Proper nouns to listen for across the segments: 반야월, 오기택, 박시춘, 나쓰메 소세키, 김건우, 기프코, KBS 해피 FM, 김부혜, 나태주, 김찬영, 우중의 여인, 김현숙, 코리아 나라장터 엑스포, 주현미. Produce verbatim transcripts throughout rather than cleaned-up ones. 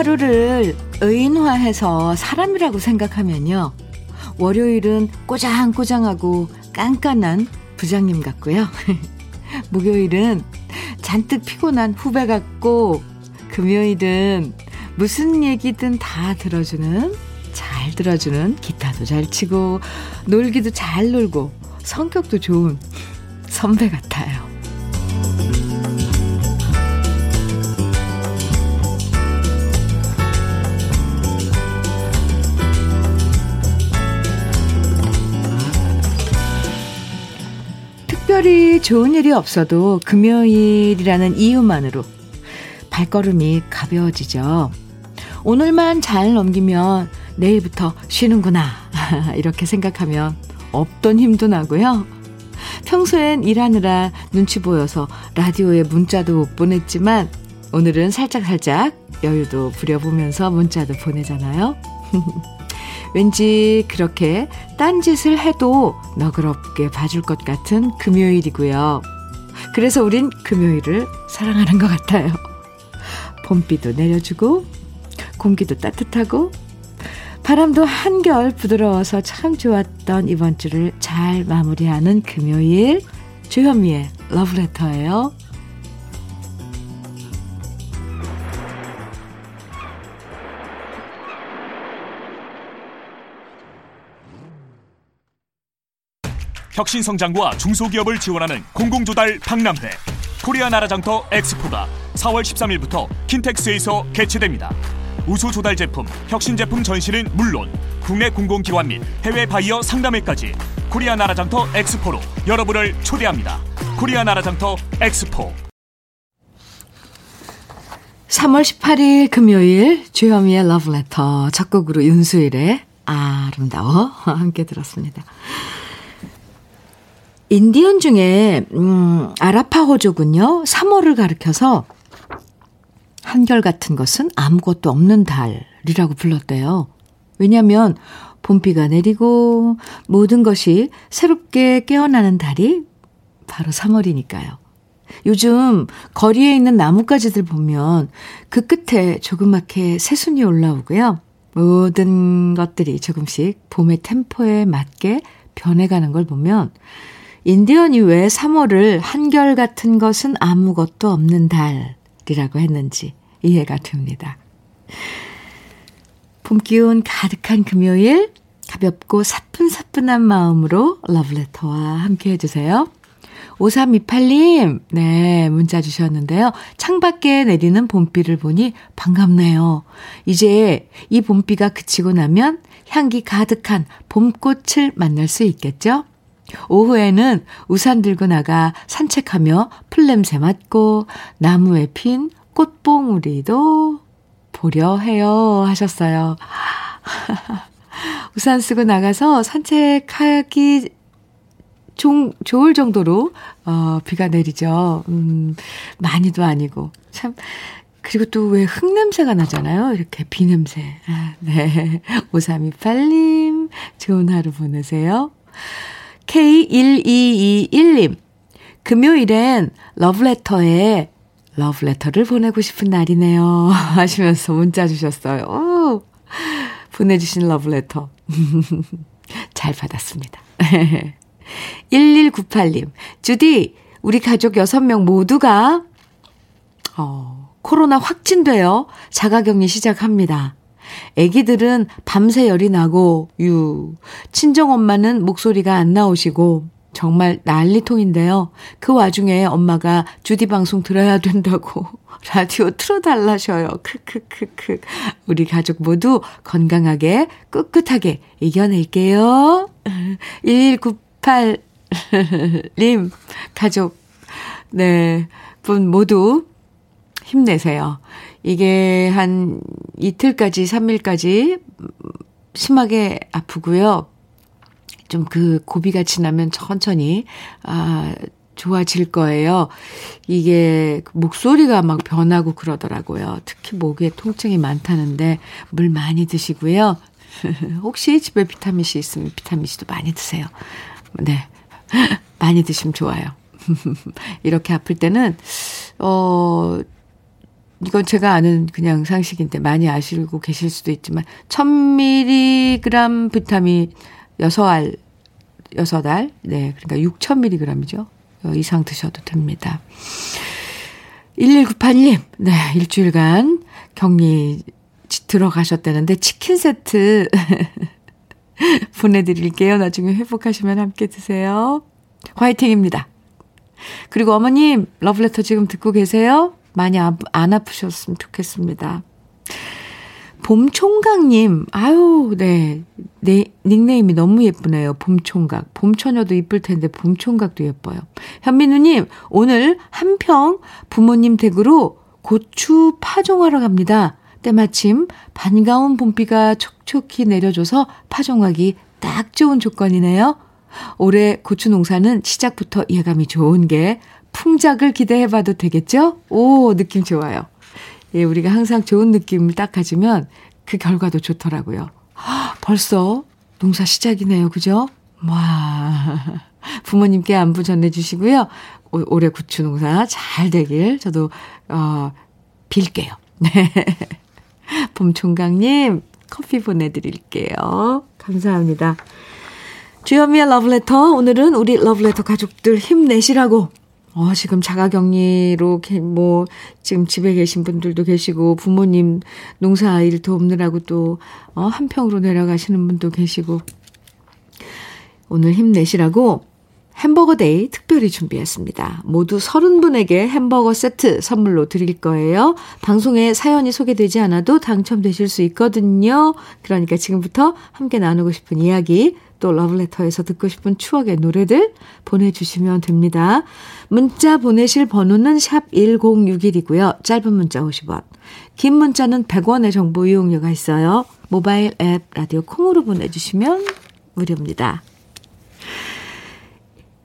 하루를 의인화해서 사람이라고 생각하면요, 월요일은 꼬장꼬장하고 깐깐한 부장님 같고요, 목요일은 잔뜩 피곤한 후배 같고, 금요일은 무슨 얘기든 다 들어주는, 잘 들어주는, 기타도 잘 치고 놀기도 잘 놀고 성격도 좋은 선배 같아요. 특별히 좋은 일이 없어도 금요일이라는 이유만으로 발걸음이 가벼워지죠. 오늘만 잘 넘기면 내일부터 쉬는구나, 이렇게 생각하면 없던 힘도 나고요. 평소엔 일하느라 눈치 보여서 라디오에 문자도 못 보냈지만 오늘은 살짝살짝 여유도 부려보면서 문자도 보내잖아요. 왠지 그렇게 딴짓을 해도 너그럽게 봐줄 것 같은 금요일이고요. 그래서 우린 금요일을 사랑하는 것 같아요. 봄비도 내려주고 공기도 따뜻하고 바람도 한결 부드러워서 참 좋았던 이번 주를 잘 마무리하는 금요일, 주현미의 러브레터예요. 혁신성장과 중소기업을 지원하는 공공조달 박람회, 코리아 나라장터 엑스포가 사월 십삼일부터 킨텍스에서 개최됩니다. 우수 조달 제품, 혁신 제품 전시는 물론 국내 공공기관 및 해외 바이어 상담회까지 코리아 나라장터 엑스포로 여러분을 초대합니다. 코리아 나라장터 엑스포. 삼월 십팔일 금요일, 주현미의 러브레터 첫 곡으로 윤수일의 아름다워 함께 들었습니다. 인디언 중에 음, 아라파호족은요, 삼월을 가리켜서 한결같은 것은 아무것도 없는 달이라고 불렀대요. 왜냐하면 봄비가 내리고 모든 것이 새롭게 깨어나는 달이 바로 삼월이니까요. 요즘 거리에 있는 나뭇가지들 보면 그 끝에 조그맣게 새순이 올라오고요. 모든 것들이 조금씩 봄의 템포에 맞게 변해가는 걸 보면 인디언이 왜 삼월을 한결같은 것은 아무것도 없는 달이라고 했는지 이해가 됩니다. 봄기운 가득한 금요일, 가볍고 사뿐사뿐한 마음으로 러브레터와 함께 해주세요. 오삼이팔님, 네, 문자 주셨는데요. 창밖에 내리는 봄비를 보니 반갑네요. 이제 이 봄비가 그치고 나면 향기 가득한 봄꽃을 만날 수 있겠죠? 오후에는 우산 들고 나가 산책하며 풀냄새 맡고 나무에 핀 꽃봉우리도 보려 해요 하셨어요. 우산 쓰고 나가서 산책하기 종, 좋을 정도로 어, 비가 내리죠. 음, 많이도 아니고 참. 그리고 또 왜 흙냄새가 나잖아요. 이렇게 비냄새. 아, 네, 오삼이팔님 좋은 하루 보내세요. 케이 일이이일님, 금요일엔 러브레터에 러브레터를 보내고 싶은 날이네요 하시면서 문자 주셨어요. 오, 보내주신 러브레터 잘 받았습니다. 일일구팔님, 주디, 우리 가족 여섯 명 모두가 어, 코로나 확진되어 자가격리 시작합니다. 애기들은 밤새 열이 나고, 유, 친정엄마는 목소리가 안 나오시고 정말 난리통인데요. 그 와중에 엄마가 주디 방송 들어야 된다고 라디오 틀어달라셔요. 크크크크. 우리 가족 모두 건강하게 꿋꿋하게 이겨낼게요. 일일구팔님 가족 네 분 모두 힘내세요. 이게 한 이틀까지, 삼 일까지 심하게 아프고요. 좀 그 고비가 지나면 천천히 아, 좋아질 거예요. 이게 목소리가 막 변하고 그러더라고요. 특히 목에 통증이 많다는데 물 많이 드시고요. 혹시 집에 비타민C 있으면 비타민C도 많이 드세요. 네, 많이 드시면 좋아요. 이렇게 아플 때는 어... 이건 제가 아는 그냥 상식인데 많이 아시고 계실 수도 있지만 천 밀리그램 비타민 여섯 알, 여섯 알, 네, 그러니까 육천 밀리그램이죠. 이상 드셔도 됩니다. 일일구팔 님, 네, 일주일간 격리 들어가셨다는데 치킨 세트 보내드릴게요. 나중에 회복하시면 함께 드세요. 화이팅입니다. 그리고 어머님, 러브레터 지금 듣고 계세요? 많이 아, 안 아프셨으면 좋겠습니다. 봄총각님, 아유, 네, 네, 닉네임이 너무 예쁘네요. 봄총각. 봄처녀도 예쁠 텐데 봄총각도 예뻐요. 현민우님, 오늘 한평 부모님 댁으로 고추 파종하러 갑니다. 때마침 반가운 봄비가 촉촉히 내려줘서 파종하기 딱 좋은 조건이네요. 올해 고추 농사는 시작부터 예감이 좋은 게 풍작을 기대해봐도 되겠죠? 오, 느낌 좋아요. 예, 우리가 항상 좋은 느낌을 딱 가지면 그 결과도 좋더라고요. 허, 벌써 농사 시작이네요. 그죠? 와, 부모님께 안부 전해주시고요. 오, 올해 고추 농사 잘 되길 저도 어, 빌게요. 네, 봄총각님 커피 보내드릴게요. 감사합니다. 주현미의 러브레터, 오늘은 우리 러브레터 가족들 힘내시라고 어, 지금 자가격리로 뭐 지금 집에 계신 분들도 계시고 부모님 농사일 돕느라고 또 어, 한평으로 내려가시는 분도 계시고 오늘 힘내시라고 햄버거 데이 특별히 준비했습니다. 모두 삼십 분에게 햄버거 세트 선물로 드릴 거예요. 방송에 사연이 소개되지 않아도 당첨되실 수 있거든요. 그러니까 지금부터 함께 나누고 싶은 이야기, 또 러브레터에서 듣고 싶은 추억의 노래들 보내주시면 됩니다. 문자 보내실 번호는 샵 일공육일이고요. 짧은 문자 오십 원, 긴 문자는 백 원의 정보 이용료가 있어요. 모바일 앱 라디오 콩으로 보내주시면 무료입니다.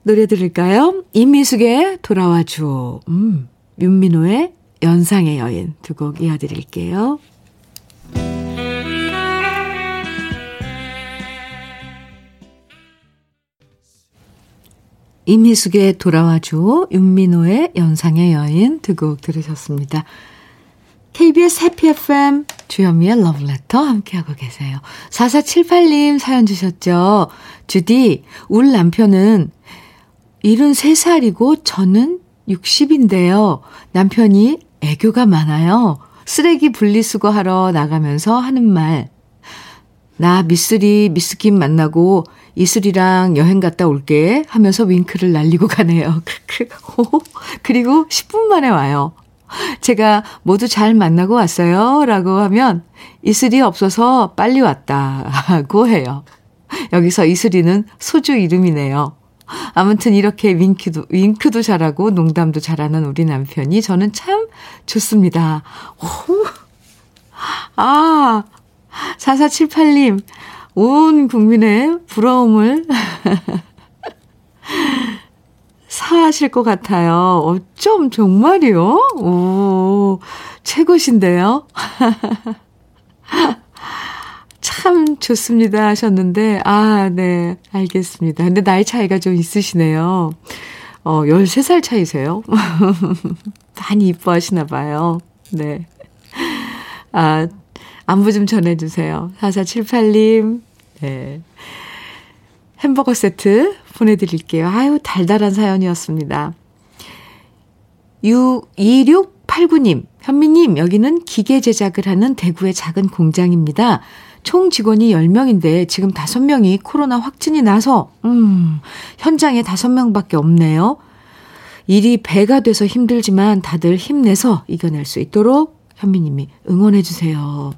노래 들을까요? 임미숙의 돌아와줘, 음, 윤민호의 연상의 여인 두 곡 이어드릴게요. 임미숙의 돌아와줘, 윤민호의 연상의 여인 두 곡 들으셨습니다. 케이비에스 해피 에프엠 주현미의 러브레터 함께하고 계세요. 사사칠팔 님 사연 주셨죠? 주디, 우리 남편은 일흔세 살이고 저는 육십인데요. 남편이 애교가 많아요. 쓰레기 분리수거하러 나가면서 하는 말. 나 미쓰리, 미스김 만나고 이슬이랑 여행 갔다 올게 하면서 윙크를 날리고 가네요. 그리고 십 분 만에 와요. 제가 모두 잘 만나고 왔어요 라고 하면 이슬이 없어서 빨리 왔다고 해요. 여기서 이슬이는 소주 이름이네요. 아무튼 이렇게 윙크도, 윙크도 잘하고 농담도 잘하는 우리 남편이 저는 참 좋습니다. 오, 아, 사사칠팔 님, 온 국민의 부러움을 사하실 것 같아요. 어쩜 정말이요? 오, 최고신데요? 참 좋습니다 하셨는데, 아, 네, 알겠습니다. 근데 나이 차이가 좀 있으시네요. 어, 열세 살 차이세요? 많이 이뻐하시나 봐요. 네. 아, 안부 좀 전해주세요. 사사칠팔 님, 네. 햄버거 세트 보내드릴게요. 아유, 달달한 사연이었습니다. 이육팔구 님, 현미님, 여기는 기계 제작을 하는 대구의 작은 공장입니다. 총 직원이 열 명인데 지금 다섯 명이 코로나 확진이 나서 음, 현장에 다섯 명밖에 없네요. 일이 배가 돼서 힘들지만 다들 힘내서 이겨낼 수 있도록 현미님이 응원해 주세요.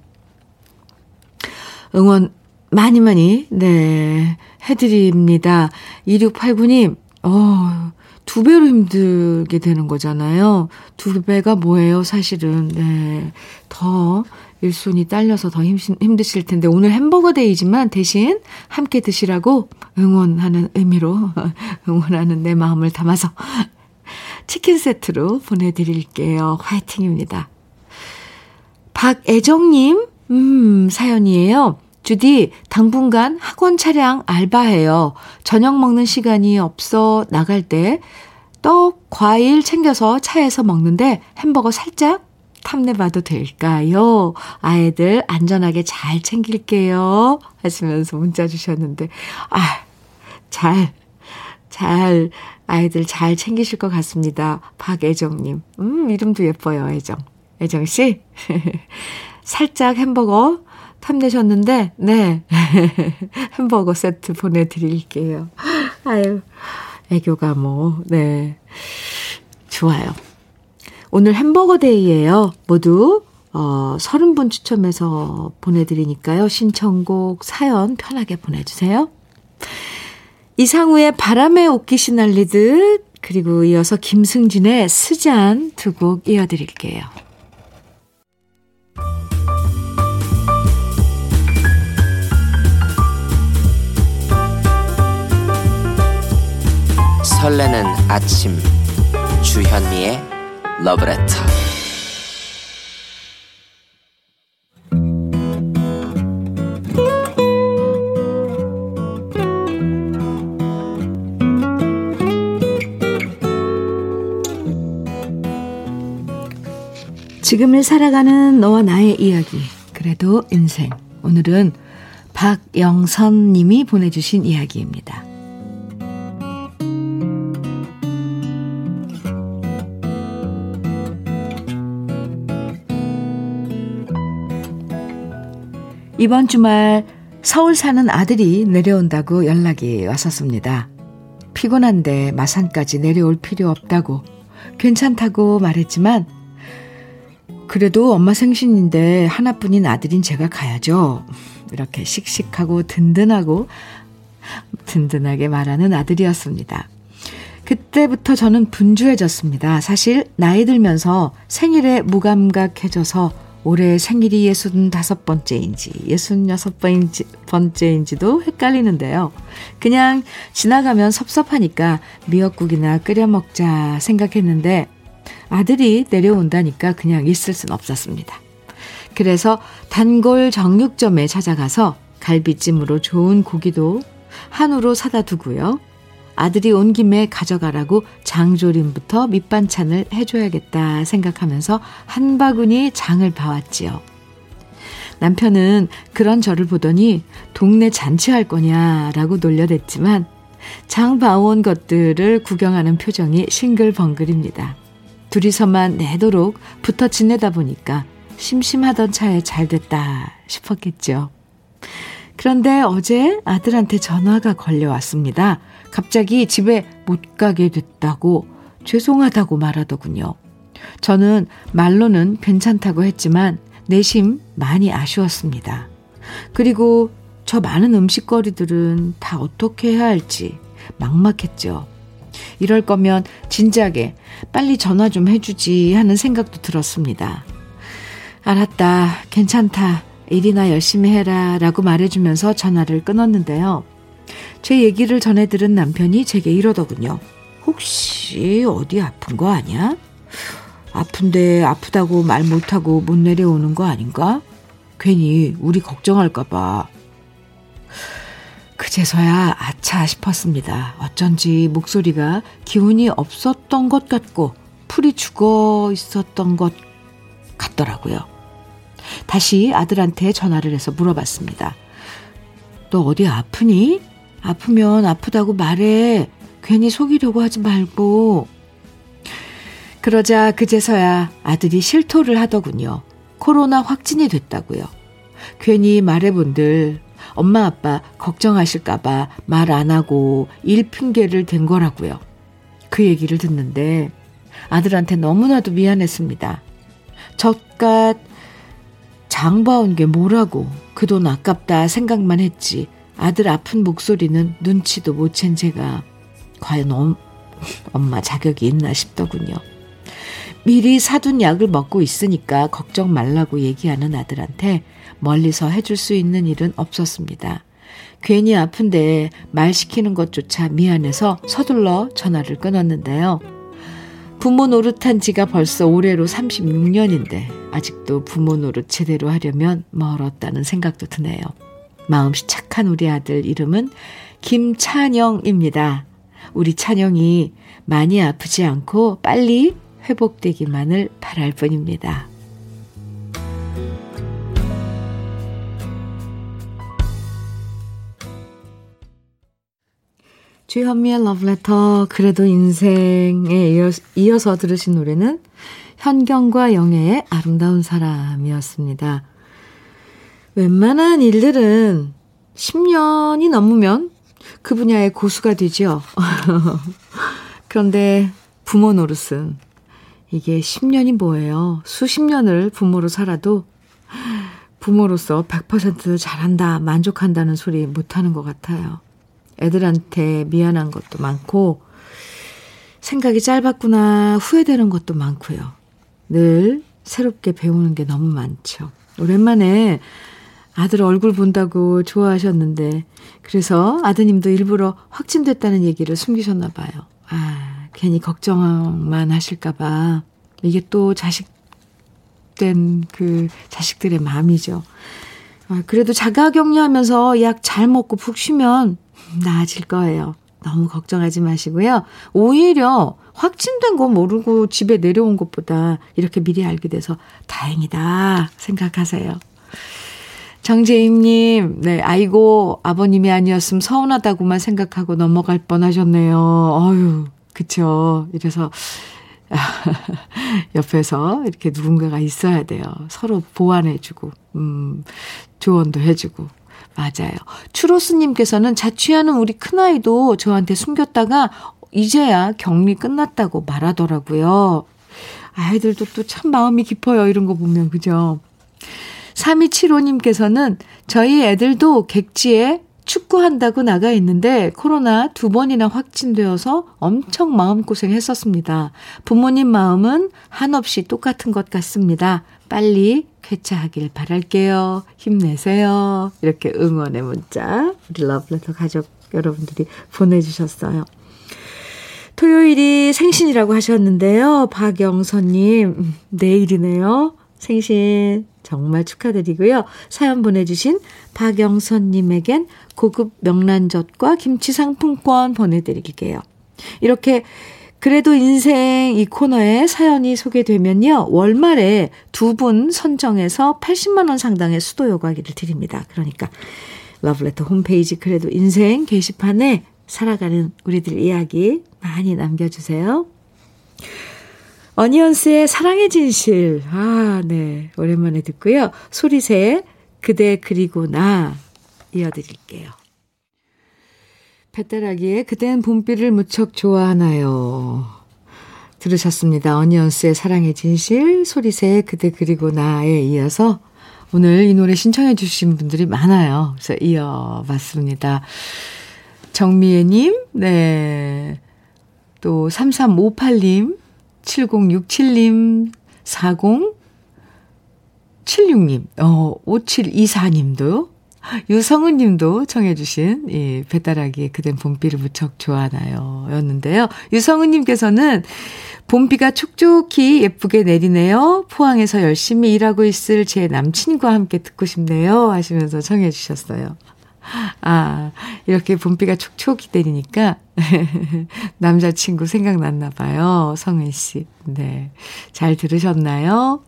응원 많이 많이 네, 해드립니다. 이육팔구 님, 어, 두 배로 힘들게 되는 거잖아요. 두 배가 뭐예요, 사실은. 네, 더 일손이 딸려서 더 힘, 힘드실 텐데 오늘 햄버거 데이지만 대신 함께 드시라고 응원하는 의미로 응원하는 내 마음을 담아서 치킨 세트로 보내드릴게요. 화이팅입니다. 박애정님 음, 사연이에요. 주디, 당분간 학원 차량 알바해요. 저녁 먹는 시간이 없어 나갈 때 떡, 과일 챙겨서 차에서 먹는데 햄버거 살짝 탐내봐도 될까요? 아이들 안전하게 잘 챙길게요. 하시면서 문자 주셨는데, 아, 잘, 잘, 아이들 잘 챙기실 것 같습니다. 박애정님. 음, 이름도 예뻐요, 애정. 애정씨. 살짝 햄버거 탐내셨는데, 네. 햄버거 세트 보내드릴게요. 아유, 애교가 뭐, 네. 좋아요. 오늘 햄버거 데이예요. 모두 어, 서른 분 추첨해서 보내드리니까요. 신청곡, 사연 편하게 보내주세요. 이상우의 바람에 옷깃이 날리듯, 그리고 이어서 김승진의 스잔 두 곡 이어드릴게요. 설레는 아침 주현미의 러브레터. 지금을 살아가는 너와 나의 이야기, 그래도 인생. 오늘은 박영선 님이 보내주신 이야기입니다. 이번 주말 서울 사는 아들이 내려온다고 연락이 왔었습니다. 피곤한데 마산까지 내려올 필요 없다고 괜찮다고 말했지만, 그래도 엄마 생신인데 하나뿐인 아들인 제가 가야죠. 이렇게 씩씩하고 든든하고 든든하게 말하는 아들이었습니다. 그때부터 저는 분주해졌습니다. 사실 나이 들면서 생일에 무감각해져서 올해 생일이 예순다섯 번째인지 예순여섯 번째인지도 헷갈리는데요. 그냥 지나가면 섭섭하니까 미역국이나 끓여 먹자 생각했는데 아들이 내려온다니까 그냥 있을 순 없었습니다. 그래서 단골 정육점에 찾아가서 갈비찜으로 좋은 고기도 한우로 사다 두고요. 아들이 온 김에 가져가라고 장조림부터 밑반찬을 해줘야겠다 생각하면서 한 바구니 장을 봐왔지요. 남편은 그런 저를 보더니 동네 잔치할 거냐라고 놀려댔지만 장 봐온 것들을 구경하는 표정이 싱글벙글입니다. 둘이서만 내도록 붙어 지내다 보니까 심심하던 차에 잘 됐다 싶었겠죠. 그런데 어제 아들한테 전화가 걸려왔습니다. 갑자기 집에 못 가게 됐다고 죄송하다고 말하더군요. 저는 말로는 괜찮다고 했지만 내심 많이 아쉬웠습니다. 그리고 저 많은 음식거리들은 다 어떻게 해야 할지 막막했죠. 이럴 거면 진작에 빨리 전화 좀 해주지 하는 생각도 들었습니다. 알았다, 괜찮다, 일이나 열심히 해라 라고 말해주면서 전화를 끊었는데요. 제 얘기를 전해 들은 남편이 제게 이러더군요. 혹시 어디 아픈 거 아니야? 아픈데 아프다고 말 못하고 못 내려오는 거 아닌가? 괜히 우리 걱정할까 봐. 그제서야 아차 싶었습니다. 어쩐지 목소리가 기운이 없었던 것 같고 풀이 죽어 있었던 것 같더라고요. 다시 아들한테 전화를 해서 물어봤습니다. 너 어디 아프니? 아프면 아프다고 말해. 괜히 속이려고 하지 말고. 그러자 그제서야 아들이 실토를 하더군요. 코로나 확진이 됐다고요. 괜히 말해본들 엄마 아빠 걱정하실까 봐 말 안 하고 일 핑계를 댄 거라고요. 그 얘기를 듣는데 아들한테 너무나도 미안했습니다. 젓갓 장 봐온 게 뭐라고. 그 돈 아깝다 생각만 했지 아들 아픈 목소리는 눈치도 못 챈 제가 과연 엄, 엄마 자격이 있나 싶더군요. 미리 사둔 약을 먹고 있으니까 걱정 말라고 얘기하는 아들한테 멀리서 해줄 수 있는 일은 없었습니다. 괜히 아픈데 말 시키는 것조차 미안해서 서둘러 전화를 끊었는데요. 부모 노릇한 지가 벌써 올해로 삼십육 년인데 아직도 부모 노릇 제대로 하려면 멀었다는 생각도 드네요. 마음씨 착한 우리 아들 이름은 김찬영입니다. 우리 찬영이 많이 아프지 않고 빨리 회복되기만을 바랄 뿐입니다. 주현미의 러브레터 그래도 인생에 이어서, 이어서 들으신 노래는 현경과 영애의 아름다운 사람이었습니다. 웬만한 일들은 십 년이 넘으면 그 분야의 고수가 되죠. 그런데 부모 노릇은 이게 십 년이 뭐예요. 수십 년을 부모로 살아도 부모로서 백 퍼센트 잘한다, 만족한다는 소리 못하는 것 같아요. 애들한테 미안한 것도 많고 생각이 짧았구나 후회되는 것도 많고요. 늘 새롭게 배우는 게 너무 많죠. 오랜만에 아들 얼굴 본다고 좋아하셨는데 그래서 아드님도 일부러 확진됐다는 얘기를 숨기셨나 봐요. 아, 괜히 걱정만 하실까 봐. 이게 또 자식된 그 자식들의 마음이죠. 아, 그래도 자가격리하면서 약 잘 먹고 푹 쉬면 나아질 거예요. 너무 걱정하지 마시고요. 오히려 확진된 거 모르고 집에 내려온 것보다 이렇게 미리 알게 돼서 다행이다 생각하세요. 정재임님, 네, 아이고 아버님이 아니었으면 서운하다고만 생각하고 넘어갈 뻔하셨네요. 어휴, 그쵸. 이래서 옆에서 이렇게 누군가가 있어야 돼요. 서로 보완해주고 음, 조언도 해주고. 맞아요. 추로스님께서는 자취하는 우리 큰아이도 저한테 숨겼다가 이제야 격리 끝났다고 말하더라고요. 아이들도 또 참 마음이 깊어요. 이런 거 보면, 그죠? 삼이칠오님께서는 저희 애들도 객지에 축구한다고 나가 있는데 코로나 두 번이나 확진되어서 엄청 마음고생했었습니다. 부모님 마음은 한없이 똑같은 것 같습니다. 빨리 쾌차하길 바랄게요. 힘내세요. 이렇게 응원의 문자 우리 러브레터 가족 여러분들이 보내주셨어요. 토요일이 생신이라고 하셨는데요. 박영선님, 내일이네요. 생신 정말 축하드리고요. 사연 보내주신 박영선님에겐 고급 명란젓과 김치 상품권 보내드릴게요. 이렇게 그래도 인생 이 코너에 사연이 소개되면요. 월말에 두 분 선정해서 팔십만 원 상당의 수도 여과기를 드립니다. 그러니까 러브레터 홈페이지 그래도 인생 게시판에 살아가는 우리들 이야기 많이 남겨주세요. 어니언스의 사랑의 진실, 아, 네, 오랜만에 듣고요. 소리새 그대 그리고 나 이어드릴게요. 배따라기의 그댄 봄비를 무척 좋아하나요 들으셨습니다. 어니언스의 사랑의 진실, 소리새 그대 그리고 나에 이어서 오늘 이 노래 신청해 주신 분들이 많아요. 그래서 이어봤습니다. 정미애님, 네, 또 삼삼오팔님, 칠공육칠님, 사공칠육님, 어, 오칠이사님도 유성은님도 청해주신 이 배따라기의 그댄 봄비를 무척 좋아하나요 였는데요. 유성은님께서는 봄비가 촉촉히 예쁘게 내리네요. 포항에서 열심히 일하고 있을 제 남친과 함께 듣고 싶네요 하시면서 청해주셨어요. 아, 이렇게 봄비가 촉촉히 내리니까 남자친구 생각났나 봐요. 성은씨, 네, 잘 들으셨나요?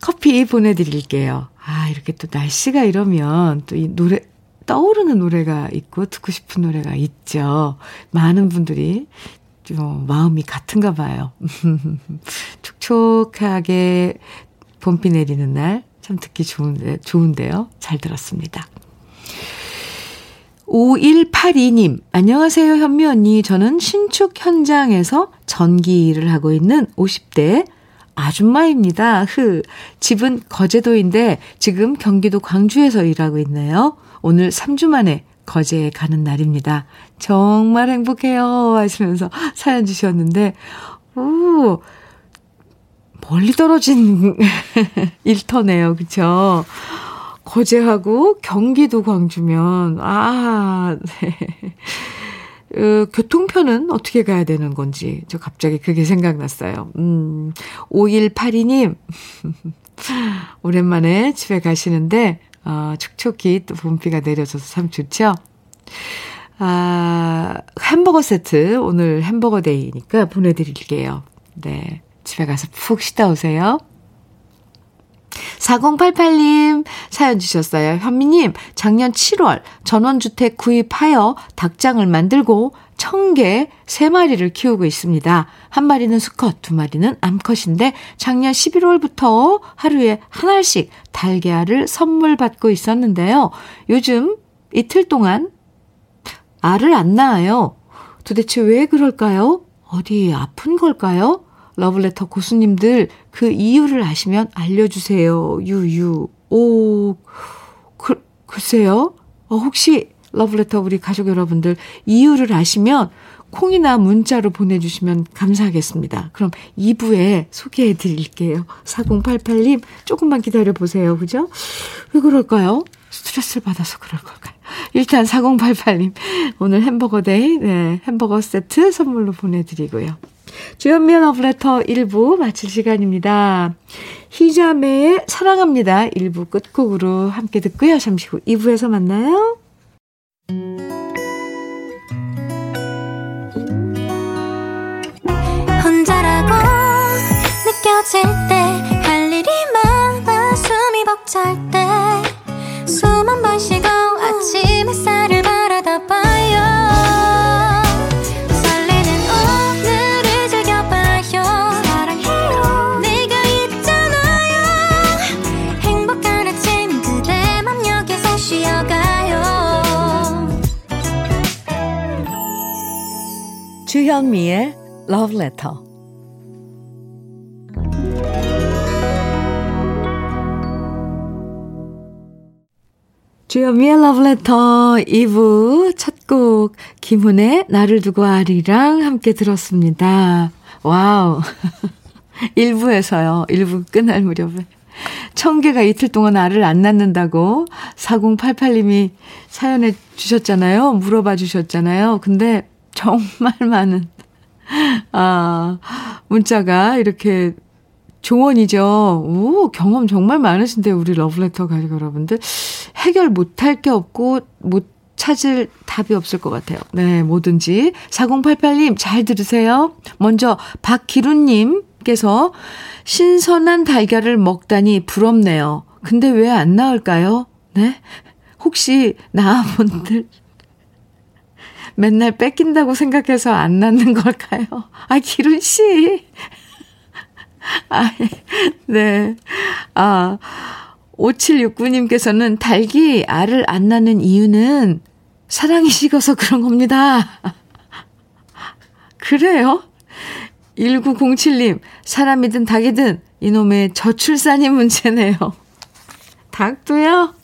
커피 보내드릴게요. 아, 이렇게 또 날씨가 이러면 또 이 노래, 떠오르는 노래가 있고 듣고 싶은 노래가 있죠. 많은 분들이 좀 마음이 같은가 봐요. 촉촉하게 봄비 내리는 날 참 듣기 좋은데, 좋은데요. 잘 들었습니다. 오일팔이님, 안녕하세요 현미 언니. 저는 신축 현장에서 전기 일을 하고 있는 오십 대 아줌마입니다. 흐, 집은 거제도인데 지금 경기도 광주에서 일하고 있네요. 오늘 삼 주 만에 거제에 가는 날입니다. 정말 행복해요 하시면서 사연 주셨는데, 오, 멀리 떨어진 일터네요. 그렇죠? 거제하고 경기도 광주면, 아, 네. 어, 교통편은 어떻게 가야 되는 건지 저 갑자기 그게 생각났어요. 음, 오일팔이님 오랜만에 집에 가시는데 어, 촉촉히 또 봄비가 내려져서 참 좋죠. 아, 햄버거 세트 오늘 햄버거 데이니까 보내드릴게요. 네, 집에 가서 푹 쉬다 오세요. 사공팔팔 님 사연 주셨어요. 현미님, 작년 칠월 전원주택 구입하여 닭장을 만들고 청개 세 마리를 키우고 있습니다. 한 마리는 수컷, 두 마리는 암컷인데 작년 십일월부터 하루에 하나씩 달걀을 선물 받고 있었는데요. 요즘 이틀 동안 알을 안 낳아요. 도대체 왜 그럴까요? 어디 아픈 걸까요? 러블레터 고수님들 그 이유를 아시면 알려주세요. 유유. 오, 글, 글쎄요. 어, 혹시 러블레터 우리 가족 여러분들 이유를 아시면 콩이나 문자로 보내주시면 감사하겠습니다. 그럼 이 부에 소개해드릴게요. 사공팔팔 님 조금만 기다려보세요. 그죠? 왜 그럴까요? 스트레스를 받아서 그럴 걸까요? 일단 사공팔팔 님 오늘 햄버거 데이, 네, 햄버거 세트 선물로 보내드리고요. 주현미의 러브레터 일 부 마칠 시간입니다. 희자매의 사랑합니다 일 부 끝곡으로 함께 듣고요. 잠시 후 이 부에서 만나요. 혼자라고 느껴질 때 할 일이 많아 숨이 벅찰 때 숨 한 번 쉬고 아침 햇살을 바라다 봐요. 주현미의 러브레터. 주현미의 러브레터 이 부 첫 곡 김훈의 나를 두고 아리랑 함께 들었습니다. 와우. 일 부에서요. 일 부 끝날 무렵에. 청개가 이틀 동안 알을 안 낳는다고 사공팔팔 님이 사연해 주셨잖아요. 물어봐 주셨잖아요. 근데 정말 많은, 아, 문자가 이렇게 조언이죠. 오, 경험 정말 많으신데요, 우리 러브레터 가족 여러분들. 해결 못할 게 없고, 못 찾을 답이 없을 것 같아요. 네, 뭐든지. 사공팔팔 님, 잘 들으세요. 먼저, 박기루님께서 신선한 달걀을 먹다니 부럽네요. 근데 왜 안 나올까요? 네? 혹시, 나아분들. 맨날 뺏긴다고 생각해서 안 낳는 걸까요? 아, 기룬 씨. 아, 네. 아, 오칠육구 님께서는 닭이 알을 안 낳는 이유는 사랑이 식어서 그런 겁니다. 그래요? 일구공칠 님, 사람이든 닭이든 이놈의 저출산이 문제네요. 닭도요?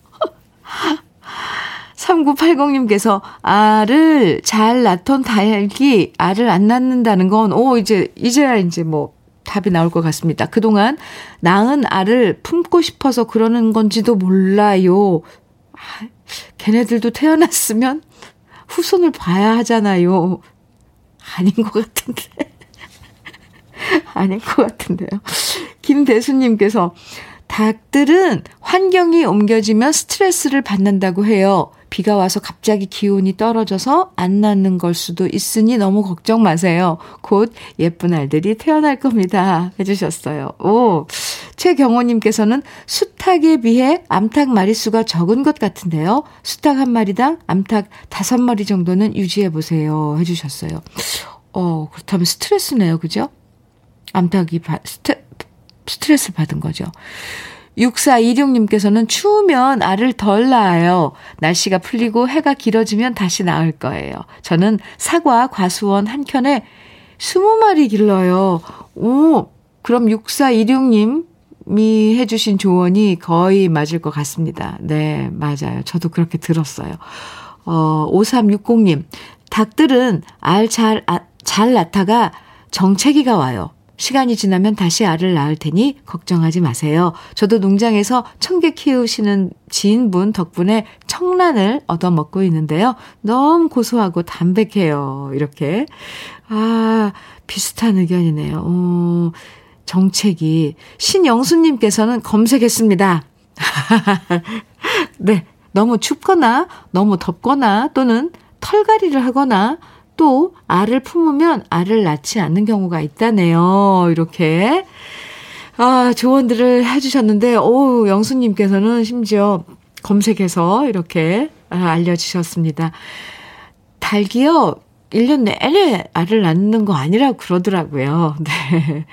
삼구팔공 님께서 알을 잘 낳던 닭이 알을 안 낳는다는 건, 오, 이제, 이제야 이제 뭐, 답이 나올 것 같습니다. 그동안 낳은 알을 품고 싶어서 그러는 건지도 몰라요. 아, 걔네들도 태어났으면 후손을 봐야 하잖아요. 아닌 것 같은데. 아닌 것 같은데요. 김대수님께서 닭들은 환경이 옮겨지면 스트레스를 받는다고 해요. 비가 와서 갑자기 기온이 떨어져서 안 낳는 걸 수도 있으니 너무 걱정 마세요. 곧 예쁜 알들이 태어날 겁니다. 해주셨어요. 오, 최경호님께서는 수탉에 비해 암탉 마리수가 적은 것 같은데요. 수탉 한 마리당 암탉 다섯 마리 정도는 유지해보세요. 해주셨어요. 어, 그렇다면 스트레스네요. 그죠? 암탉이 바, 스트, 스트레스 받은 거죠. 육사이육 님께서는 추우면 알을 덜 낳아요. 날씨가 풀리고 해가 길어지면 다시 낳을 거예요. 저는 사과, 과수원 한 켠에 스무 마리 길러요. 오, 그럼 육사이육 님이 해주신 조언이 거의 맞을 것 같습니다. 네, 맞아요. 저도 그렇게 들었어요. 어, 오삼육공 님, 닭들은 알 잘, 아, 잘 낳다가 정체기가 와요. 시간이 지나면 다시 알을 낳을 테니 걱정하지 마세요. 저도 농장에서 청개 키우시는 지인분 덕분에 청란을 얻어먹고 있는데요. 너무 고소하고 담백해요. 이렇게. 아, 비슷한 의견이네요. 오, 정책이. 신영수님께서는 검색했습니다. 네, 너무 춥거나 너무 덥거나 또는 털갈이를 하거나 또 알을 품으면 알을 낳지 않는 경우가 있다네요. 이렇게 아, 조언들을 해주셨는데, 오, 영수님께서는 심지어 검색해서 이렇게 알려주셨습니다. 닭이요, 일 년 내내 알을 낳는 거 아니라고 그러더라고요. 네.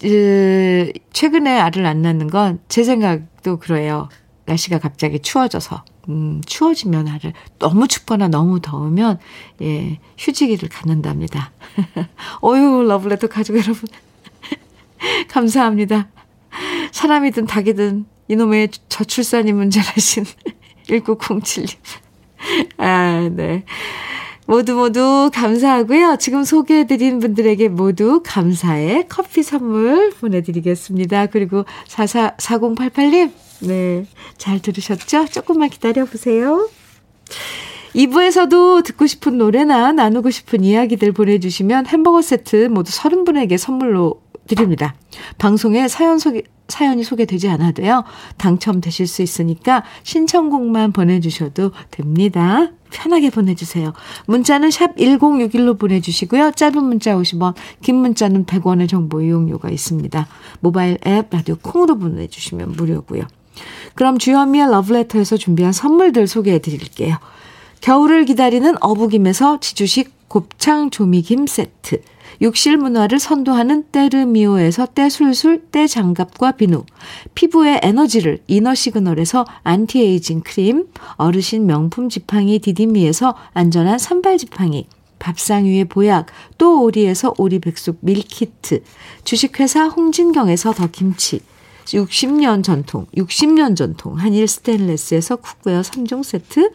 그, 최근에 알을 안 낳는 건 제 생각도 그래요. 날씨가 갑자기 추워져서. 음, 추워지면 알을, 너무 춥거나 너무 더우면, 예, 휴지기를 갖는답니다. 어유, 러블레터 가족 여러분. 감사합니다. 사람이든 닭이든 이놈의 저출산이 문제라신 일구공칠님. 아, 네. 모두 모두 감사하고요. 지금 소개해드린 분들에게 모두 감사의 커피 선물 보내드리겠습니다. 그리고 사사 사공팔팔님, 네, 잘 들으셨죠? 조금만 기다려보세요. 이 부에서도 듣고 싶은 노래나 나누고 싶은 이야기들 보내주시면 햄버거 세트 모두 삼십 분에게 선물로 드립니다. 방송에 사연 소개, 사연이 소개되지 않아도요, 당첨되실 수 있으니까 신청곡만 보내주셔도 됩니다. 편하게 보내주세요. 문자는 샵 일공육일로 보내주시고요. 짧은 문자 오십 원, 긴 문자는 백 원의 정보 이용료가 있습니다. 모바일 앱 라디오 콩으로 보내주시면 무료고요. 그럼 주현미의 러브레터에서 준비한 선물들 소개해드릴게요. 겨울을 기다리는 어부김에서 지주식 곱창 조미김 세트, 욕실 문화를 선도하는 때르미오에서 때술술 때장갑과 비누, 피부의 에너지를 이너시그널에서 안티에이징 크림, 어르신 명품 지팡이 디디미에서 안전한 산발 지팡이, 밥상 위의 보약 또 오리에서 오리백숙 밀키트, 주식회사 홍진경에서 더김치, 육십 년 전통 육십 년 전통 한일 스테인레스에서 쿡웨어 삼 종 세트,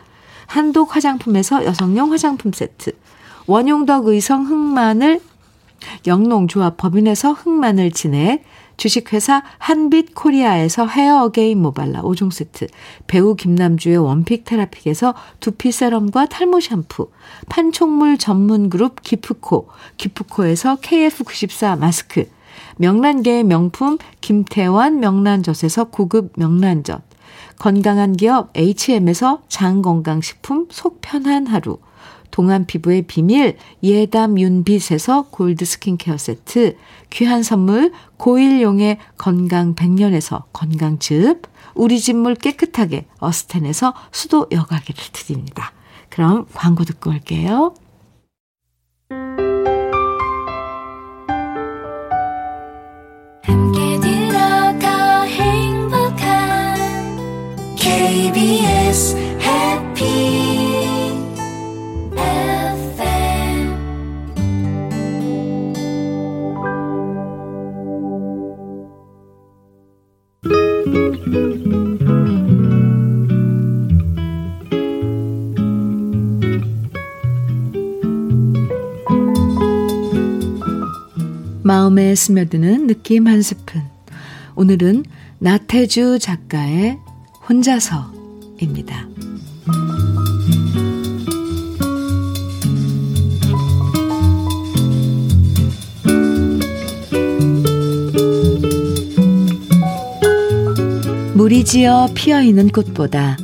한독 화장품에서 여성용 화장품 세트, 원용덕 의성 흑마늘 영농조합 법인에서 흑마늘 진액, 주식회사 한빛 코리아에서 헤어 어게인 모발라 오 종 세트, 배우 김남주의 원픽 테라픽에서 두피 세럼과 탈모 샴푸, 판촉물 전문 그룹 기프코, 기프코에서 케이에프 구십사 마스크, 명란계의 명품 김태환 명란젓에서 고급 명란젓, 건강한 기업 에이치엠에서 장건강식품 속편한 하루, 동안 피부의 비밀 예담 윤빛에서 골드 스킨케어 세트, 귀한 선물 고일용의 건강 백년에서 건강즙, 우리 집 물 깨끗하게 어스텐에서 수도 여과기를 드립니다. 그럼 광고 듣고 올게요. 함께 들어가 행복한 케이비에스 해피 마음에 스며드는 느낌 한 스푼. 오늘은 나태주 작가의 혼자서입니다. 무리지어 피어있는 꽃보다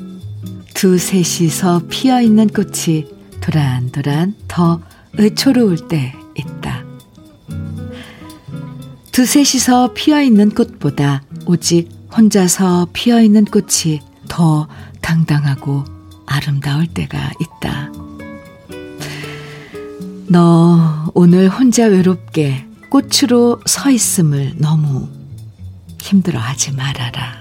두 셋이서 피어있는 꽃이 도란도란 더 의초로울 때 있다. 두셋이서 피어있는 꽃보다 오직 혼자서 피어있는 꽃이 더 당당하고 아름다울 때가 있다. 너 오늘 혼자 외롭게 꽃으로 서 있음을 너무 힘들어하지 말아라.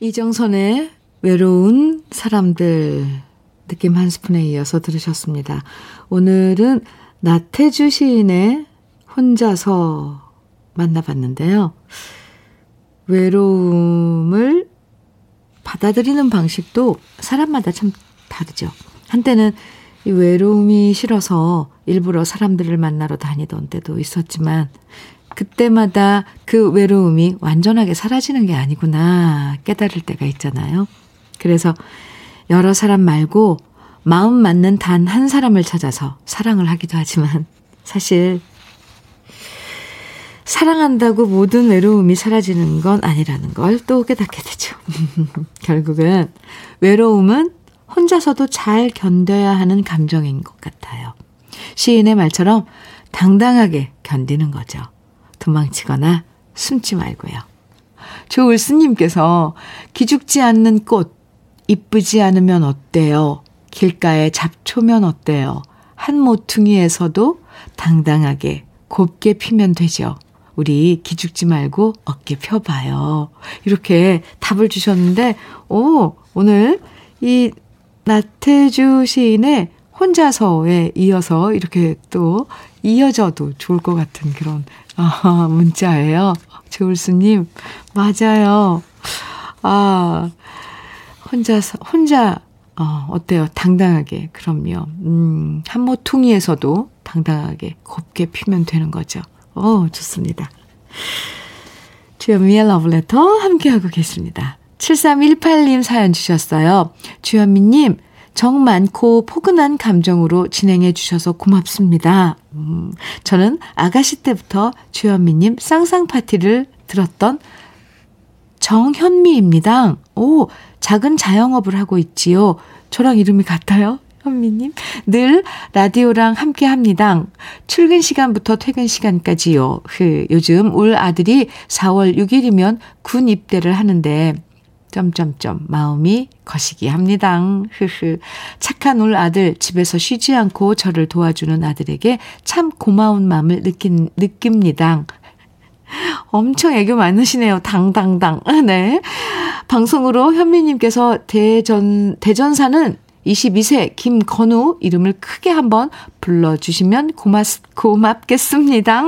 이정선의 외로운 사람들 느낌 한 스푼에 이어서 들으셨습니다. 오늘은 나태주 시인의 혼자서 만나봤는데요. 외로움을 받아들이는 방식도 사람마다 참 다르죠. 한때는 이 외로움이 싫어서 일부러 사람들을 만나러 다니던 때도 있었지만 그때마다 그 외로움이 완전하게 사라지는 게 아니구나 깨달을 때가 있잖아요. 그래서 여러 사람 말고 마음 맞는 단 한 사람을 찾아서 사랑을 하기도 하지만 사실 사랑한다고 모든 외로움이 사라지는 건 아니라는 걸 또 깨닫게 되죠. 결국은 외로움은 혼자서도 잘 견뎌야 하는 감정인 것 같아요. 시인의 말처럼 당당하게 견디는 거죠. 도망치거나 숨지 말고요. 조을스님께서 기죽지 않는 꽃, 이쁘지 않으면 어때요? 길가에 잡초면 어때요? 한 모퉁이에서도 당당하게 곱게 피면 되죠. 우리 기죽지 말고 어깨 펴봐요. 이렇게 답을 주셨는데 오, 오늘 이 나태주 시인의 혼자서에 이어서 이렇게 또 이어져도 좋을 것 같은 그런 아, 문자예요. 조울수님 맞아요. 아 혼자서 혼자 어, 어때요? 당당하게 그럼요. 음, 한 모퉁이에서도 당당하게 곱게 피면 되는 거죠. 오, 좋습니다. 주현미의 러브레터 함께하고 계십니다. 칠삼일팔 님 사연 주셨어요. 주현미님, 정 많고 포근한 감정으로 진행해 주셔서 고맙습니다. 음, 저는 아가씨 때부터 주현미님 쌍쌍파티를 들었던 정현미입니다. 오, 작은 자영업을 하고 있지요. 저랑 이름이 같아요. 현미님. 늘 라디오랑 함께합니다. 출근 시간부터 퇴근 시간까지요. 흐, 요즘 울 아들이 사월 육일이면 군 입대를 하는데 점점점 마음이 거시기합니다. 흐흐. 착한 울 아들 집에서 쉬지 않고 저를 도와주는 아들에게 참 고마운 마음을 느낀 느낍니다. 엄청 애교 많으시네요. 당당당. 네. 방송으로 현미님께서 대전 대전사는 이십이 세 김건우 이름을 크게 한번 불러주시면 고맙, 고맙겠습니다.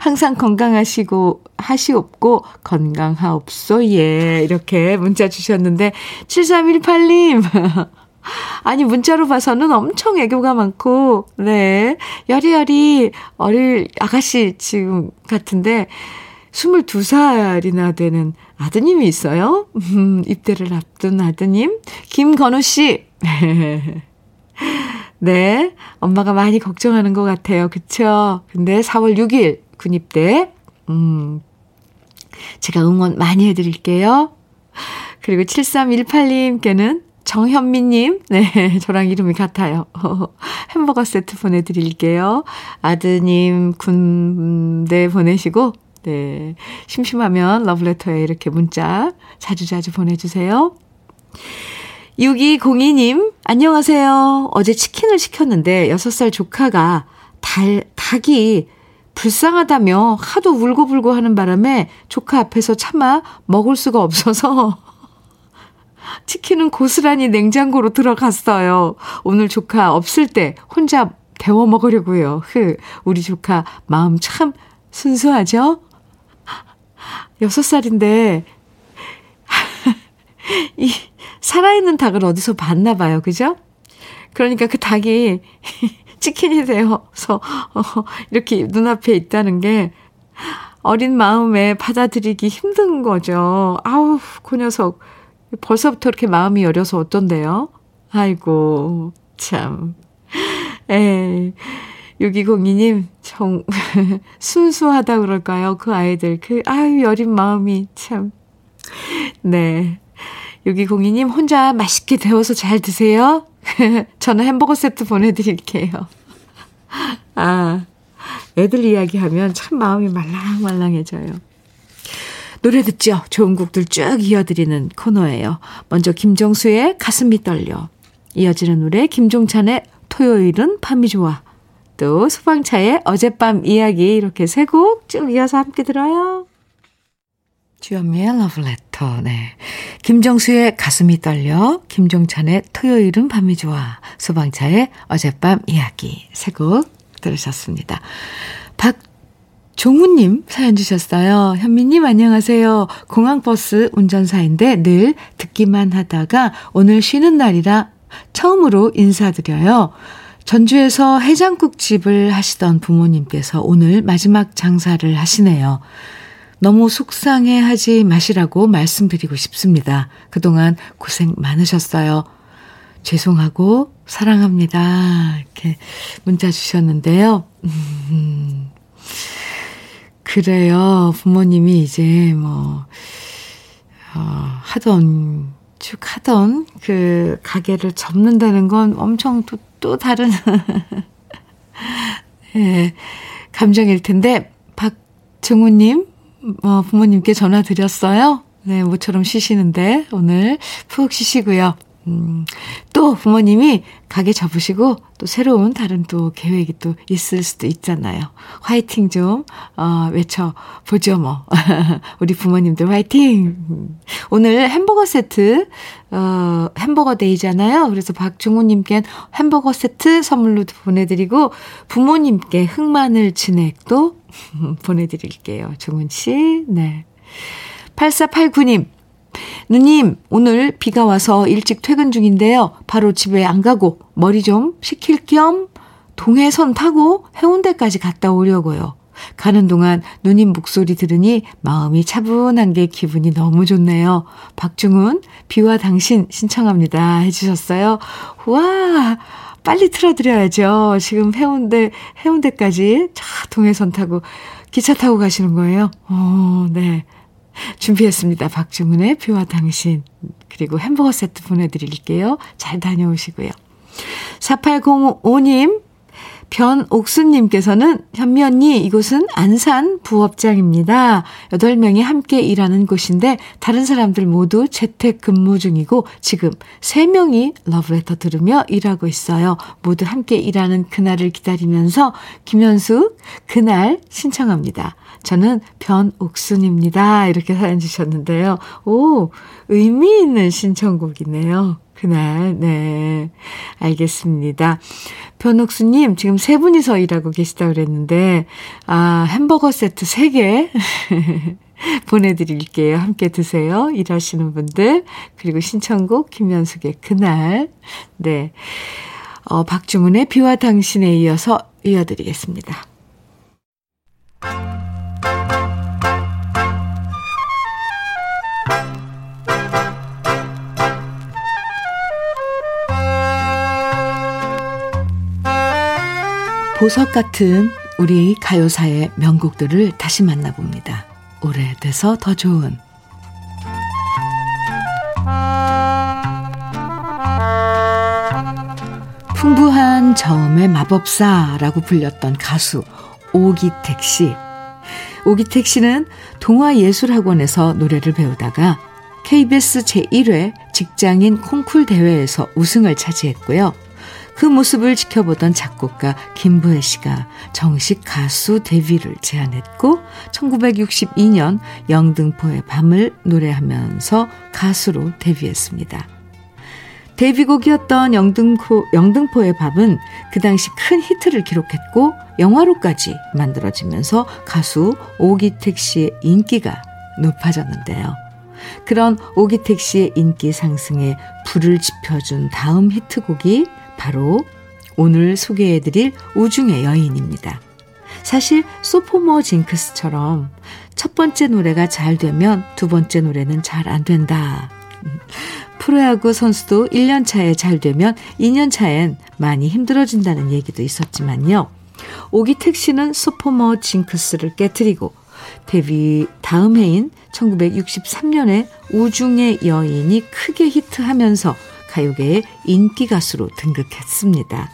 항상 건강하시고 하시옵고 건강하옵소. 예, 이렇게 문자 주셨는데 칠삼일팔 님 아니 문자로 봐서는 엄청 애교가 많고 네 여리여리 어릴 아가씨 지금 같은데 스물두 살이나 되는 아드님이 있어요. 음, 입대를 앞둔 아드님 김건우 씨. 네, 엄마가 많이 걱정하는 것 같아요. 그쵸? 근데 사월 육일 군입대 음, 제가 응원 많이 해드릴게요. 그리고 칠삼일팔 님께는 정현미님, 네, 저랑 이름이 같아요. 햄버거 세트 보내드릴게요. 아드님 군대 보내시고, 네, 심심하면 러브레터에 이렇게 문자 자주자주 보내주세요. 육이공이 님, 안녕하세요. 어제 치킨을 시켰는데 여섯 살 조카가 달, 닭이 불쌍하다며 하도 울고불고 하는 바람에 조카 앞에서 차마 먹을 수가 없어서 치킨은 고스란히 냉장고로 들어갔어요. 오늘 조카 없을 때 혼자 데워 먹으려고요. 흐, 우리 조카 마음 참 순수하죠? 여섯 살인데 이 살아있는 닭을 어디서 봤나 봐요. 그죠? 그러니까 그 닭이 치킨이 되어서 이렇게 눈앞에 있다는 게 어린 마음에 받아들이기 힘든 거죠. 아우, 그 녀석 벌써부터 이렇게 마음이 여려서 어떤데요? 아이고, 참. 에이, 육이공이 님, 정, 순수하다 그럴까요? 그 아이들, 그, 아유, 여린 마음이, 참. 네. 육이공이 님, 혼자 맛있게 데워서 잘 드세요. 저는 햄버거 세트 보내드릴게요. 아, 애들 이야기하면 참 마음이 말랑말랑해져요. 노래 듣죠? 좋은 곡들 쭉 이어드리는 코너예요. 먼저 김정수의 가슴이 떨려. 이어지는 노래 김종찬의 토요일은 밤이 좋아. 또 소방차의 어젯밤 이야기 이렇게 세 곡 쭉 이어서 함께 들어요. 주현미의 러브레터. 네, 김정수의 가슴이 떨려. 김종찬의 토요일은 밤이 좋아. 소방차의 어젯밤 이야기 세 곡 들으셨습니다. 박 종훈님 사연 주셨어요. 현미님 안녕하세요. 공항버스 운전사인데 늘 듣기만 하다가 오늘 쉬는 날이라 처음으로 인사드려요. 전주에서 해장국집을 하시던 부모님께서 오늘 마지막 장사를 하시네요. 너무 속상해하지 마시라고 말씀드리고 싶습니다. 그동안 고생 많으셨어요. 죄송하고 사랑합니다. 이렇게 문자 주셨는데요. 음, 그래요. 부모님이 이제 뭐 어, 하던 쭉 하던 그 가게를 접는다는 건 엄청 또, 또 다른 네, 감정일 텐데 박정우님 어, 부모님께 전화 드렸어요. 네, 모처럼 쉬시는데 오늘 푹 쉬시고요. 음, 또 부모님이 가게 접으시고 또 새로운 다른 또 계획이 또 있을 수도 있잖아요. 화이팅 좀 어, 외쳐보죠 뭐. 우리 부모님들 화이팅. 오늘 햄버거 세트 어, 햄버거 데이잖아요. 그래서 박중우님께는 햄버거 세트 선물로 보내드리고 부모님께 흑마늘 진액도 보내드릴게요. 중훈씨. 네. 팔사팔구 님. 누님, 오늘 비가 와서 일찍 퇴근 중인데요. 바로 집에 안 가고 머리 좀 식힐 겸 동해선 타고 해운대까지 갔다 오려고요. 가는 동안 누님 목소리 들으니 마음이 차분한 게 기분이 너무 좋네요. 박중훈, 비와 당신 신청합니다 해주셨어요. 우와, 빨리 틀어드려야죠. 지금 해운대, 해운대까지 차 동해선 타고 기차 타고 가시는 거예요. 오, 네. 준비했습니다. 박주문의 비와 당신 그리고 햄버거 세트 보내드릴게요. 잘 다녀오시고요. 사팔공오 님 변옥수님께서는 현미 언니 이곳은 안산 부업장입니다. 여덟 명이 함께 일하는 곳인데 다른 사람들 모두 재택근무 중이고 지금 세 명이 러브레터 들으며 일하고 있어요. 모두 함께 일하는 그날을 기다리면서 김현숙 그날 신청합니다. 저는 변옥순입니다. 이렇게 사연 주셨는데요. 오, 의미 있는 신청곡이네요. 그날, 네. 알겠습니다. 변옥수님, 지금 세 분이서 일하고 계시다고 그랬는데, 아, 햄버거 세트 세 개 보내드릴게요. 함께 드세요. 일하시는 분들. 그리고 신청곡, 김현숙의 그날. 네. 어, 박주문의 비와 당신에 이어서 이어드리겠습니다. 보석 같은 우리 가요사의 명곡들을 다시 만나봅니다. 오래돼서 더 좋은. 풍부한 저음의 마법사라고 불렸던 가수 오기택 씨. 오기택 씨는 동아예술학원에서 노래를 배우다가 케이비에스 제일 회 직장인 콩쿨 대회에서 우승을 차지했고요. 그 모습을 지켜보던 작곡가 김부혜 씨가 정식 가수 데뷔를 제안했고 천구백육십이 년 영등포의 밤을 노래하면서 가수로 데뷔했습니다. 데뷔곡이었던 영등포, 영등포의 밤은 그 당시 큰 히트를 기록했고 영화로까지 만들어지면서 가수 오기택 씨의 인기가 높아졌는데요. 그런 오기택 씨의 인기 상승에 불을 지펴준 다음 히트곡이 바로 오늘 소개해드릴 우중의 여인입니다. 사실 소포머 징크스처럼 첫 번째 노래가 잘 되면 두 번째 노래는 잘 안 된다. 프로야구 선수도 일 년 차에 잘 되면 이 년 차엔 많이 힘들어진다는 얘기도 있었지만요. 오기택 씨는 소포머 징크스를 깨뜨리고 데뷔 다음 해인 천구백육십삼 년에 우중의 여인이 크게 히트하면서 가요계의 인기 가수로 등극했습니다.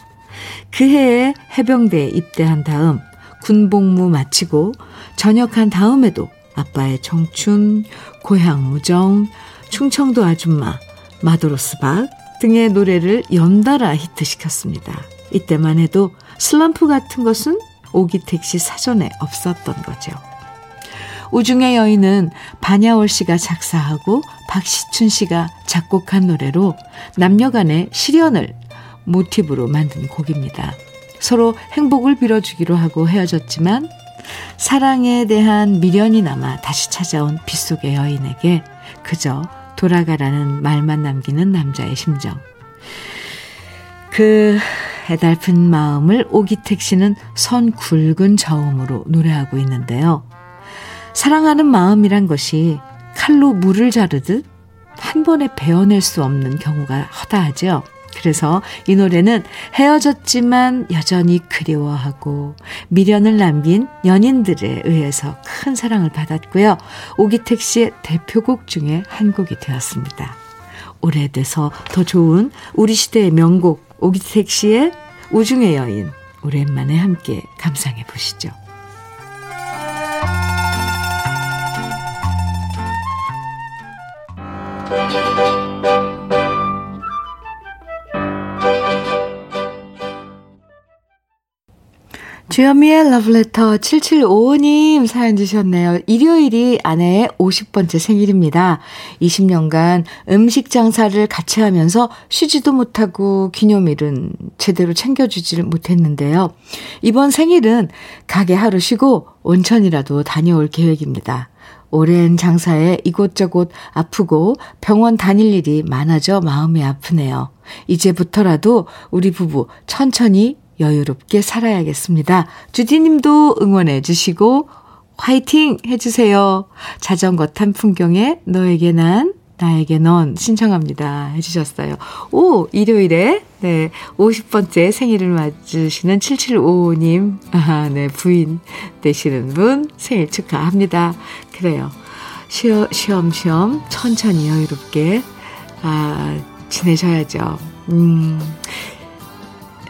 그 해에 해병대에 입대한 다음 군복무 마치고 전역한 다음에도 아빠의 청춘, 고향우정, 충청도 아줌마, 마도로스박 등의 노래를 연달아 히트시켰습니다. 이때만 해도 슬럼프 같은 것은 오기택 씨 사전에 없었던 거죠. 우중의 여인은 반야월 씨가 작사하고 박시춘 씨가 작곡한 노래로 남녀간의 시련을 모티브로 만든 곡입니다. 서로 행복을 빌어주기로 하고 헤어졌지만 사랑에 대한 미련이 남아 다시 찾아온 빗속의 여인에게 그저 돌아가라는 말만 남기는 남자의 심정. 그 애달픈 마음을 오기택 씨는 선 굵은 저음으로 노래하고 있는데요. 사랑하는 마음이란 것이 칼로 물을 자르듯 한 번에 베어낼 수 없는 경우가 허다하죠. 그래서 이 노래는 헤어졌지만 여전히 그리워하고 미련을 남긴 연인들에 의해서 큰 사랑을 받았고요. 오기택 씨의 대표곡 중에 한 곡이 되었습니다. 오래돼서 더 좋은 우리 시대의 명곡 오기택 씨의 우중의 여인, 오랜만에 함께 감상해 보시죠. 주현미의 러브레터 칠칠오오 님 사연 주셨네요. 일요일이 아내의 오십 번째 생일입니다. 이십 년간 음식 장사를 같이 하면서 쉬지도 못하고 기념일은 제대로 챙겨주지를 못했는데요. 이번 생일은 가게 하루 쉬고 온천이라도 다녀올 계획입니다. 오랜 장사에 이곳저곳 아프고 병원 다닐 일이 많아져 마음이 아프네요. 이제부터라도 우리 부부 천천히 여유롭게 살아야겠습니다. 주디님도 응원해 주시고 화이팅 해주세요. 자전거 탄 풍경에 너에게 난 나에게 넌 신청합니다 해주셨어요. 오, 일요일에 네, 오십 번째 생일을 맞으시는 칠칠오오 님, 아, 네, 부인 되시는 분 생일 축하합니다. 그래요. 쉬어, 쉬엄쉬엄 천천히 여유롭게 아, 지내셔야죠. 음...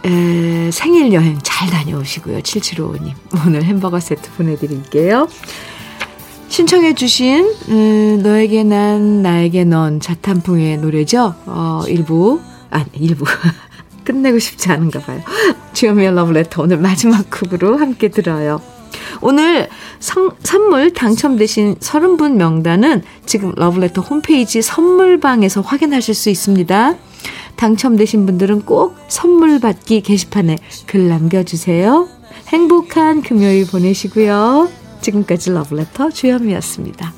에, 생일 여행 잘 다녀오시고요. 칠칠오오 님. 오늘 햄버거 세트 보내드릴게요. 신청해 주신 음, 너에게 난 나에게 넌 자탄풍의 노래죠. 어, 일부 아니 일부 끝내고 싶지 않은가 봐요. 주현미의 러브레터 오늘 마지막 곡으로 함께 들어요. 오늘 성, 선물 당첨되신 삼십 분 명단은 지금 러브레터 홈페이지 선물방에서 확인하실 수 있습니다. 당첨되신 분들은 꼭 선물 받기 게시판에 글 남겨주세요. 행복한 금요일 보내시고요. 지금까지 러브레터 주현미였습니다.